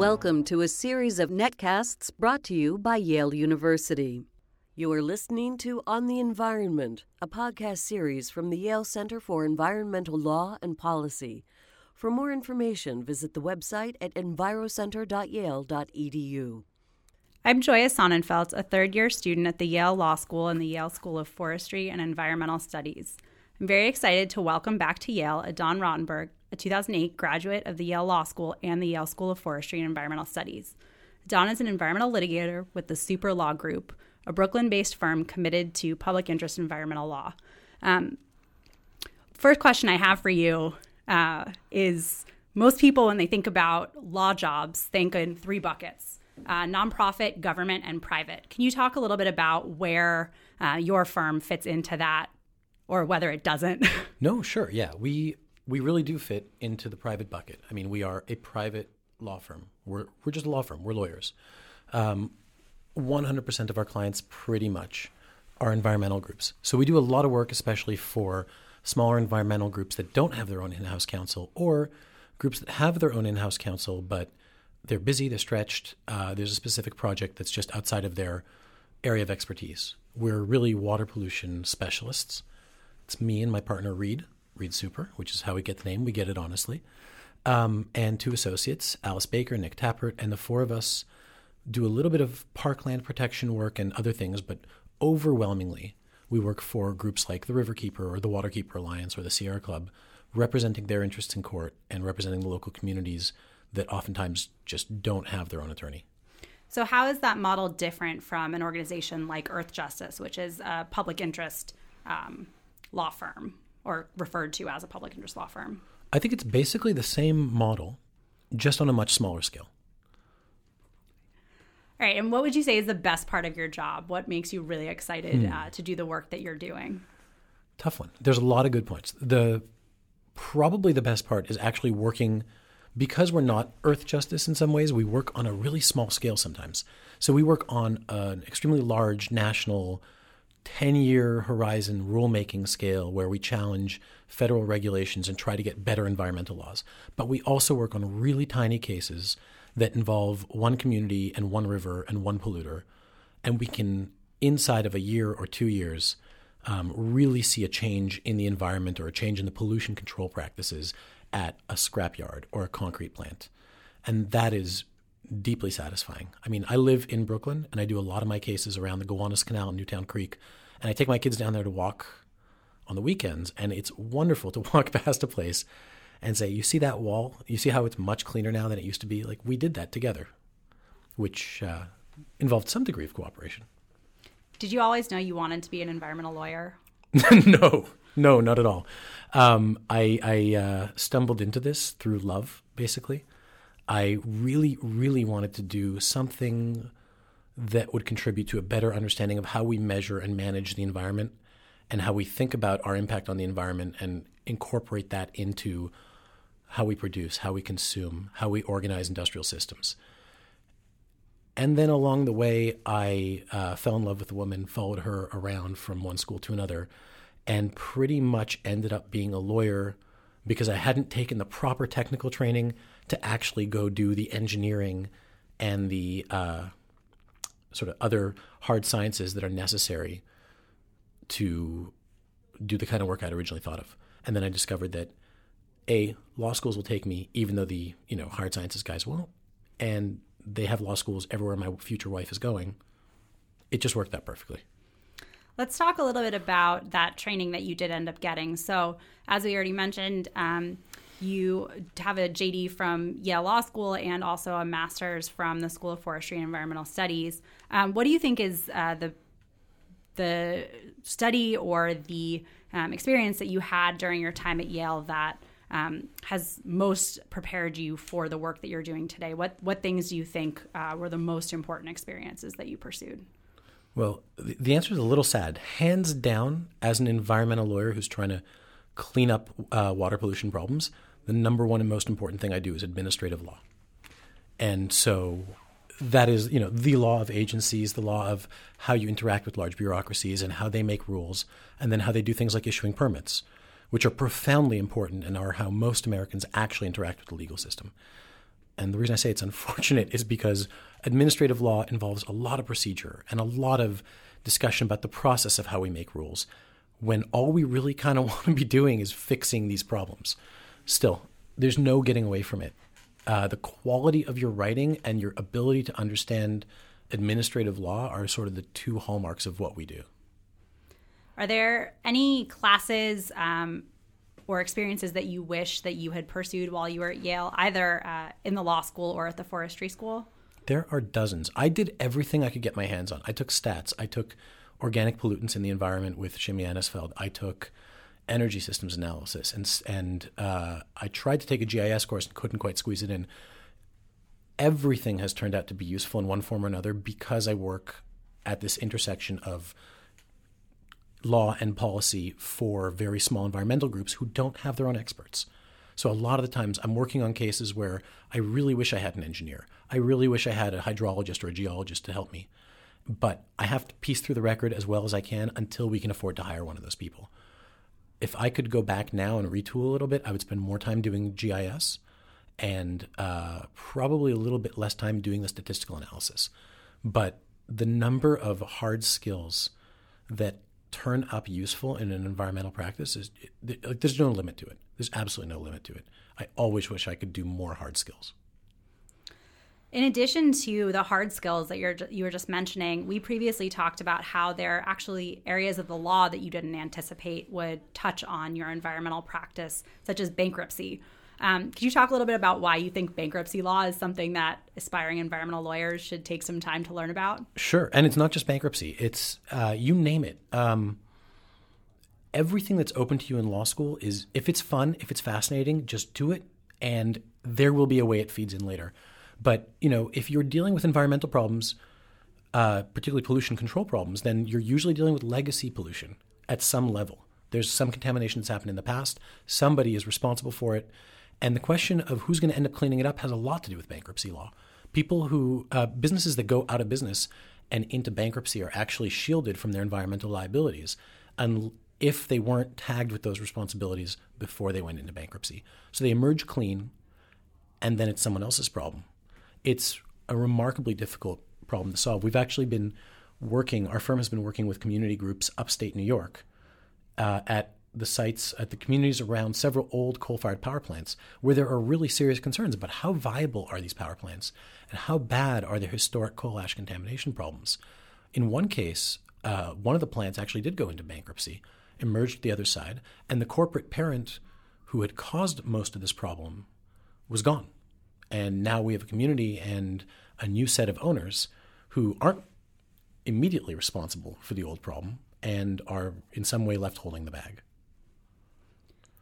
Welcome to a series of netcasts brought to you by Yale University. You are listening to On the Environment, a podcast series from the Yale Center for Environmental Law and Policy. For more information, visit the website at envirocenter.yale.edu. I'm Joya Sonnenfeldt, a third-year student at the Yale Law School and the Yale School of Forestry and Environmental Studies. I'm very excited to welcome back to Yale Edan Rotenberg, a 2008 graduate of the Yale Law School and the Yale School of Forestry and Environmental Studies. Edan is an environmental litigator with the Super Law Group, a Brooklyn-based firm committed to public interest environmental law. First question I have for you is, most people, when they think about law jobs, think in three buckets: nonprofit, government, and private. Can you talk a little bit about where your firm fits into that, or whether it doesn't? No, sure. Yeah, we really do fit into the private bucket. I mean, we are a private law firm. We're just a law firm. We're lawyers. 100% of our clients pretty much are environmental groups. So we do a lot of work, especially for smaller environmental groups that don't have their own in-house counsel, or groups that have their own in-house counsel, but they're busy, they're stretched. There's a specific project that's just outside of their area of expertise. We're really water pollution specialists. It's me and my partner, Reed Super, which is how we get the name. We get it honestly. And two associates, Alice Baker, Nick Tappert, and the four of us do a little bit of parkland protection work and other things, but overwhelmingly, we work for groups like the Riverkeeper or the Waterkeeper Alliance or the Sierra Club, representing their interests in court and representing the local communities that oftentimes just don't have their own attorney. So how is that model different from an organization like Earth Justice, which is a public interest law firm, or referred to as a public interest law firm? I think it's basically the same model, just on a much smaller scale. All right, and what would you say is the best part of your job? What makes you really excited to do the work that you're doing? Tough one. There's a lot of good points. Probably the best part is actually working, because we're not Earth Justice in some ways, we work on a really small scale sometimes. So we work on an extremely large national 10-year horizon rulemaking scale where we challenge federal regulations and try to get better environmental laws. But we also work on really tiny cases that involve one community and one river and one polluter. And we can, inside of a year or 2 years, really see a change in the environment or a change in the pollution control practices at a scrapyard or a concrete plant. And that is deeply satisfying. I mean, I live in Brooklyn, and I do a lot of my cases around the Gowanus Canal and Newtown Creek, and I take my kids down there to walk on the weekends, and it's wonderful to walk past a place and say, you see that wall? You see how it's much cleaner now than it used to be? Like, we did that together, which involved some degree of cooperation. Did you always know you wanted to be an environmental lawyer? No, not at all. I stumbled into this through love, basically. I really, really wanted to do something that would contribute to a better understanding of how we measure and manage the environment and how we think about our impact on the environment and incorporate that into how we produce, how we consume, how we organize industrial systems. And then along the way, I fell in love with a woman, followed her around from one school to another, and pretty much ended up being a lawyer because I hadn't taken the proper technical training to actually go do the engineering and the sort of other hard sciences that are necessary to do the kind of work I'd originally thought of. And then I discovered that, A, law schools will take me, even though the hard sciences guys won't, and they have law schools everywhere my future wife is going. It just worked out perfectly. Let's talk a little bit about that training that you did end up getting. So as we already mentioned, you have a JD from Yale Law School and also a master's from the School of Forestry and Environmental Studies. What do you think is the study or the experience that you had during your time at Yale that has most prepared you for the work that you're doing today? What things do you think were the most important experiences that you pursued? Well, the answer is a little sad. Hands down, as an environmental lawyer who's trying to clean up water pollution problems, the number one and most important thing I do is administrative law. And so that is, the law of agencies, the law of how you interact with large bureaucracies and how they make rules, and then how they do things like issuing permits, which are profoundly important and are how most Americans actually interact with the legal system. And the reason I say it's unfortunate is because administrative law involves a lot of procedure and a lot of discussion about the process of how we make rules, when all we really kind of want to be doing is fixing these problems. Still, there's no getting away from it. The quality of your writing and your ability to understand administrative law are sort of the two hallmarks of what we do. Are there any classes or experiences that you wish that you had pursued while you were at Yale, either in the law school or at the forestry school? There are dozens. I did everything I could get my hands on. I took stats. I took organic pollutants in the environment with Shimmy Anisfeld. I took energy systems analysis. And I tried to take a GIS course and couldn't quite squeeze it in. Everything has turned out to be useful in one form or another because I work at this intersection of law and policy for very small environmental groups who don't have their own experts. So a lot of the times I'm working on cases where I really wish I had an engineer. I really wish I had a hydrologist or a geologist to help me. But I have to piece through the record as well as I can until we can afford to hire one of those people. If I could go back now and retool a little bit, I would spend more time doing GIS and probably a little bit less time doing the statistical analysis. But the number of hard skills that turn up useful in an environmental practice, is like there's no limit to it. There's absolutely no limit to it. I always wish I could do more hard skills. In addition to the hard skills that you were just mentioning, we previously talked about how there are actually areas of the law that you didn't anticipate would touch on your environmental practice, such as bankruptcy. Could you talk a little bit about why you think bankruptcy law is something that aspiring environmental lawyers should take some time to learn about? Sure. And it's not just bankruptcy. It's you name it. Everything that's open to you in law school is, if it's fun, if it's fascinating, just do it. And there will be a way it feeds in later. But, you know, if you're dealing with environmental problems, particularly pollution control problems, then you're usually dealing with legacy pollution at some level. There's some contamination that's happened in the past. Somebody is responsible for it. And the question of who's going to end up cleaning it up has a lot to do with bankruptcy law. People who, businesses that go out of business and into bankruptcy are actually shielded from their environmental liabilities if they weren't tagged with those responsibilities before they went into bankruptcy. So they emerge clean, and then it's someone else's problem. It's a remarkably difficult problem to solve. We've actually been working, our firm has been working with community groups upstate New York at the sites, at the communities around several old coal-fired power plants where there are really serious concerns about how viable are these power plants and how bad are their historic coal ash contamination problems. In one case, one of the plants actually did go into bankruptcy, emerged the other side, and the corporate parent who had caused most of this problem was gone. And now we have a community and a new set of owners who aren't immediately responsible for the old problem and are in some way left holding the bag.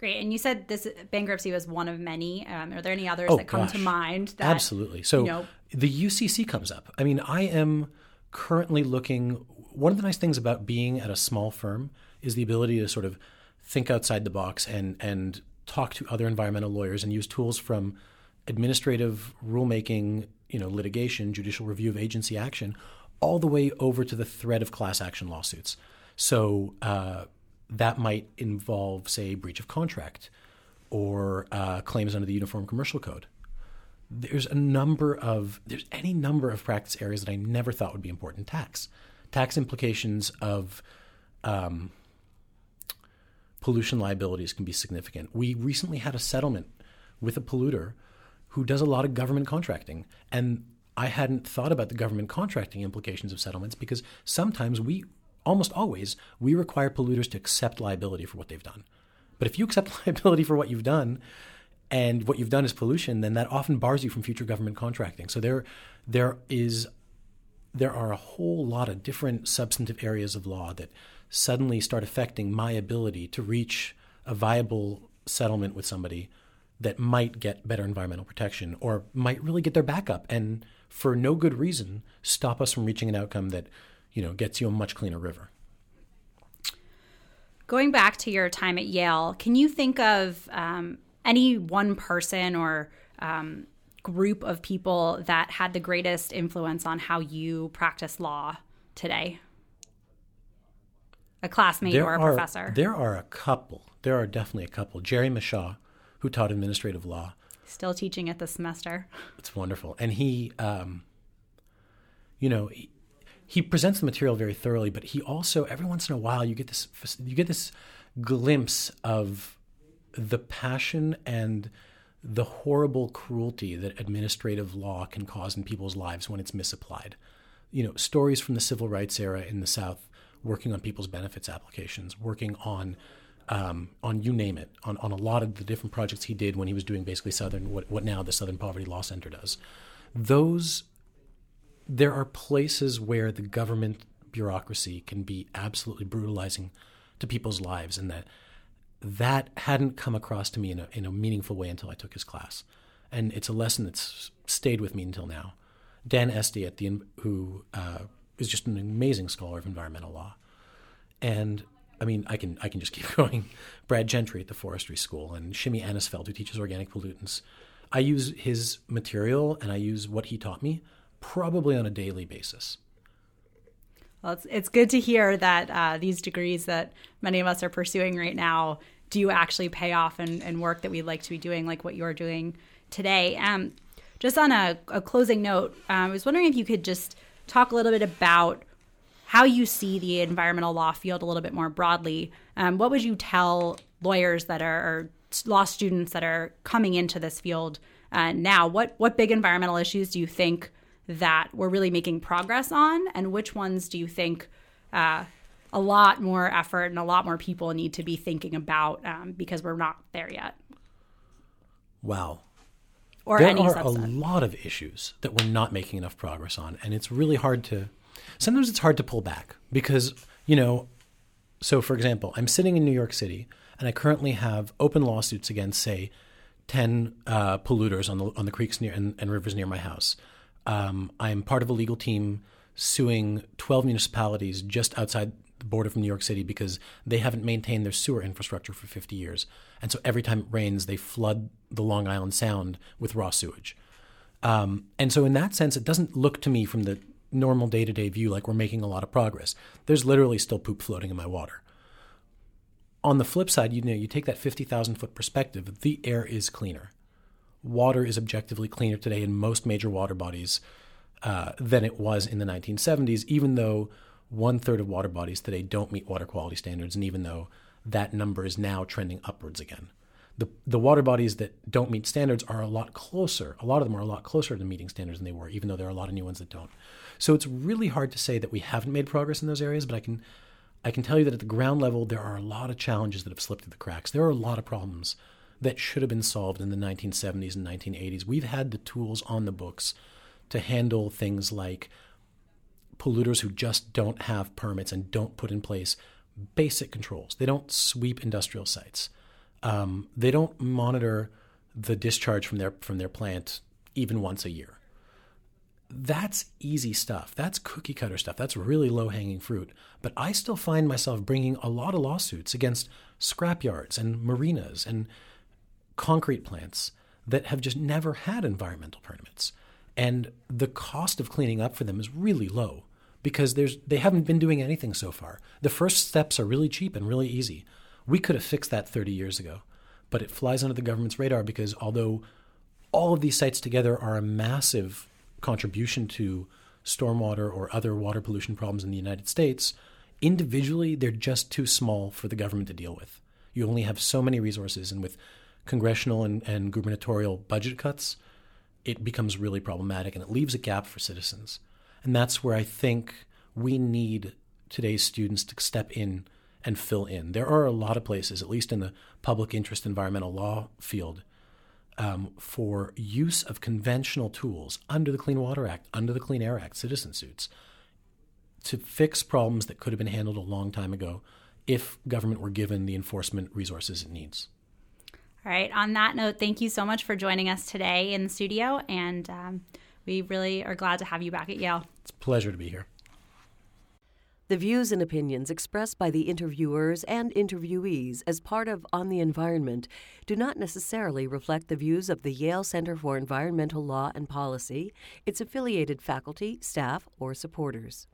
Great. And you said this bankruptcy was one of many. Are there any others that come to mind? Absolutely. So the UCC comes up. I mean, I am currently looking. One of the nice things about being at a small firm is the ability to sort of think outside the box and talk to other environmental lawyers and use tools from administrative rulemaking, litigation, judicial review of agency action, all the way over to the threat of class action lawsuits. So that might involve, say, breach of contract or claims under the Uniform Commercial Code. There's any number of practice areas that I never thought would be important. Tax implications of pollution liabilities can be significant. We recently had a settlement with a polluter who does a lot of government contracting. And I hadn't thought about the government contracting implications of settlements because sometimes almost always, we require polluters to accept liability for what they've done. But if you accept liability for what you've done and what you've done is pollution, then that often bars you from future government contracting. So there are a whole lot of different substantive areas of law that suddenly start affecting my ability to reach a viable settlement with somebody that might get better environmental protection or might really get their back up and for no good reason stop us from reaching an outcome that, gets you a much cleaner river. Going back to your time at Yale, can you think of any one person or group of people that had the greatest influence on how you practice law today? A classmate or a professor? There are definitely a couple. Jerry Mashaw, who taught administrative law, Still teaching it this semester. It's wonderful. And he, he presents the material very thoroughly, but he also, every once in a while, you get this glimpse of the passion and the horrible cruelty that administrative law can cause in people's lives when it's misapplied. You know, stories from the civil rights era in the South, working on people's benefits applications, working on you name it, on a lot of the different projects he did when he was doing basically what now the Southern Poverty Law Center does. There are places where the government bureaucracy can be absolutely brutalizing to people's lives, and that hadn't come across to me in a meaningful way until I took his class. And it's a lesson that's stayed with me until now. Dan Esty, who is just an amazing scholar of environmental law. And I mean, I can just keep going. Brad Gentry at the Forestry School and Shimmy Anisfeld, who teaches organic pollutants. I use his material and I use what he taught me probably on a daily basis. Well, it's good to hear that these degrees that many of us are pursuing right now do actually pay off in work that we'd like to be doing, like what you're doing today. Just on a closing note, I was wondering if you could just talk a little bit about how you see the environmental law field a little bit more broadly. What would you tell lawyers that are law students that are coming into this field now? What big environmental issues do you think that we're really making progress on, and which ones do you think a lot more effort and a lot more people need to be thinking about because we're not there yet? Wow. Or there are a lot of issues that we're not making enough progress on, and it's really hard to – sometimes it's hard to pull back because, so for example, I'm sitting in New York City, and I currently have open lawsuits against, say, 10 polluters on the creeks near and rivers near my house. I'm part of a legal team suing 12 municipalities just outside the border from New York City because they haven't maintained their sewer infrastructure for 50 years. And so every time it rains, they flood the Long Island Sound with raw sewage. And so in that sense, it doesn't look to me from the normal day-to-day view like we're making a lot of progress. There's literally still poop floating in my water. On the flip side, you take that 50,000-foot perspective, the air is cleaner. Water is objectively cleaner today in most major water bodies than it was in the 1970s, even though one-third of water bodies today don't meet water quality standards, and even though that number is now trending upwards again. The water bodies that don't meet standards are a lot closer. A lot of them are a lot closer to meeting standards than they were, even though there are a lot of new ones that don't. So it's really hard to say that we haven't made progress in those areas, but I can tell you that at the ground level, there are a lot of challenges that have slipped through the cracks. There are a lot of problems that should have been solved in the 1970s and 1980s. We've had the tools on the books to handle things like polluters who just don't have permits and don't put in place basic controls. They don't sweep industrial sites. They don't monitor the discharge from their plant even once a year. That's easy stuff. That's cookie cutter stuff. That's really low hanging fruit. But I still find myself bringing a lot of lawsuits against scrapyards and marinas and concrete plants that have just never had environmental permits. And the cost of cleaning up for them is really low because they haven't been doing anything so far. The first steps are really cheap and really easy. We could have fixed that 30 years ago, but it flies under the government's radar because although all of these sites together are a massive contribution to stormwater or other water pollution problems in the United States, individually they're just too small for the government to deal with. You only have so many resources, and with congressional and gubernatorial budget cuts, it becomes really problematic, and it leaves a gap for citizens. And that's where I think we need today's students to step in and fill in. There are a lot of places, at least in the public interest environmental law field, for use of conventional tools under the Clean Water Act, under the Clean Air Act, citizen suits, to fix problems that could have been handled a long time ago if government were given the enforcement resources it needs. All right. On that note, thank you so much for joining us today in the studio, and we really are glad to have you back at Yale. It's a pleasure to be here. The views and opinions expressed by the interviewers and interviewees as part of On the Environment do not necessarily reflect the views of the Yale Center for Environmental Law and Policy, its affiliated faculty, staff, or supporters.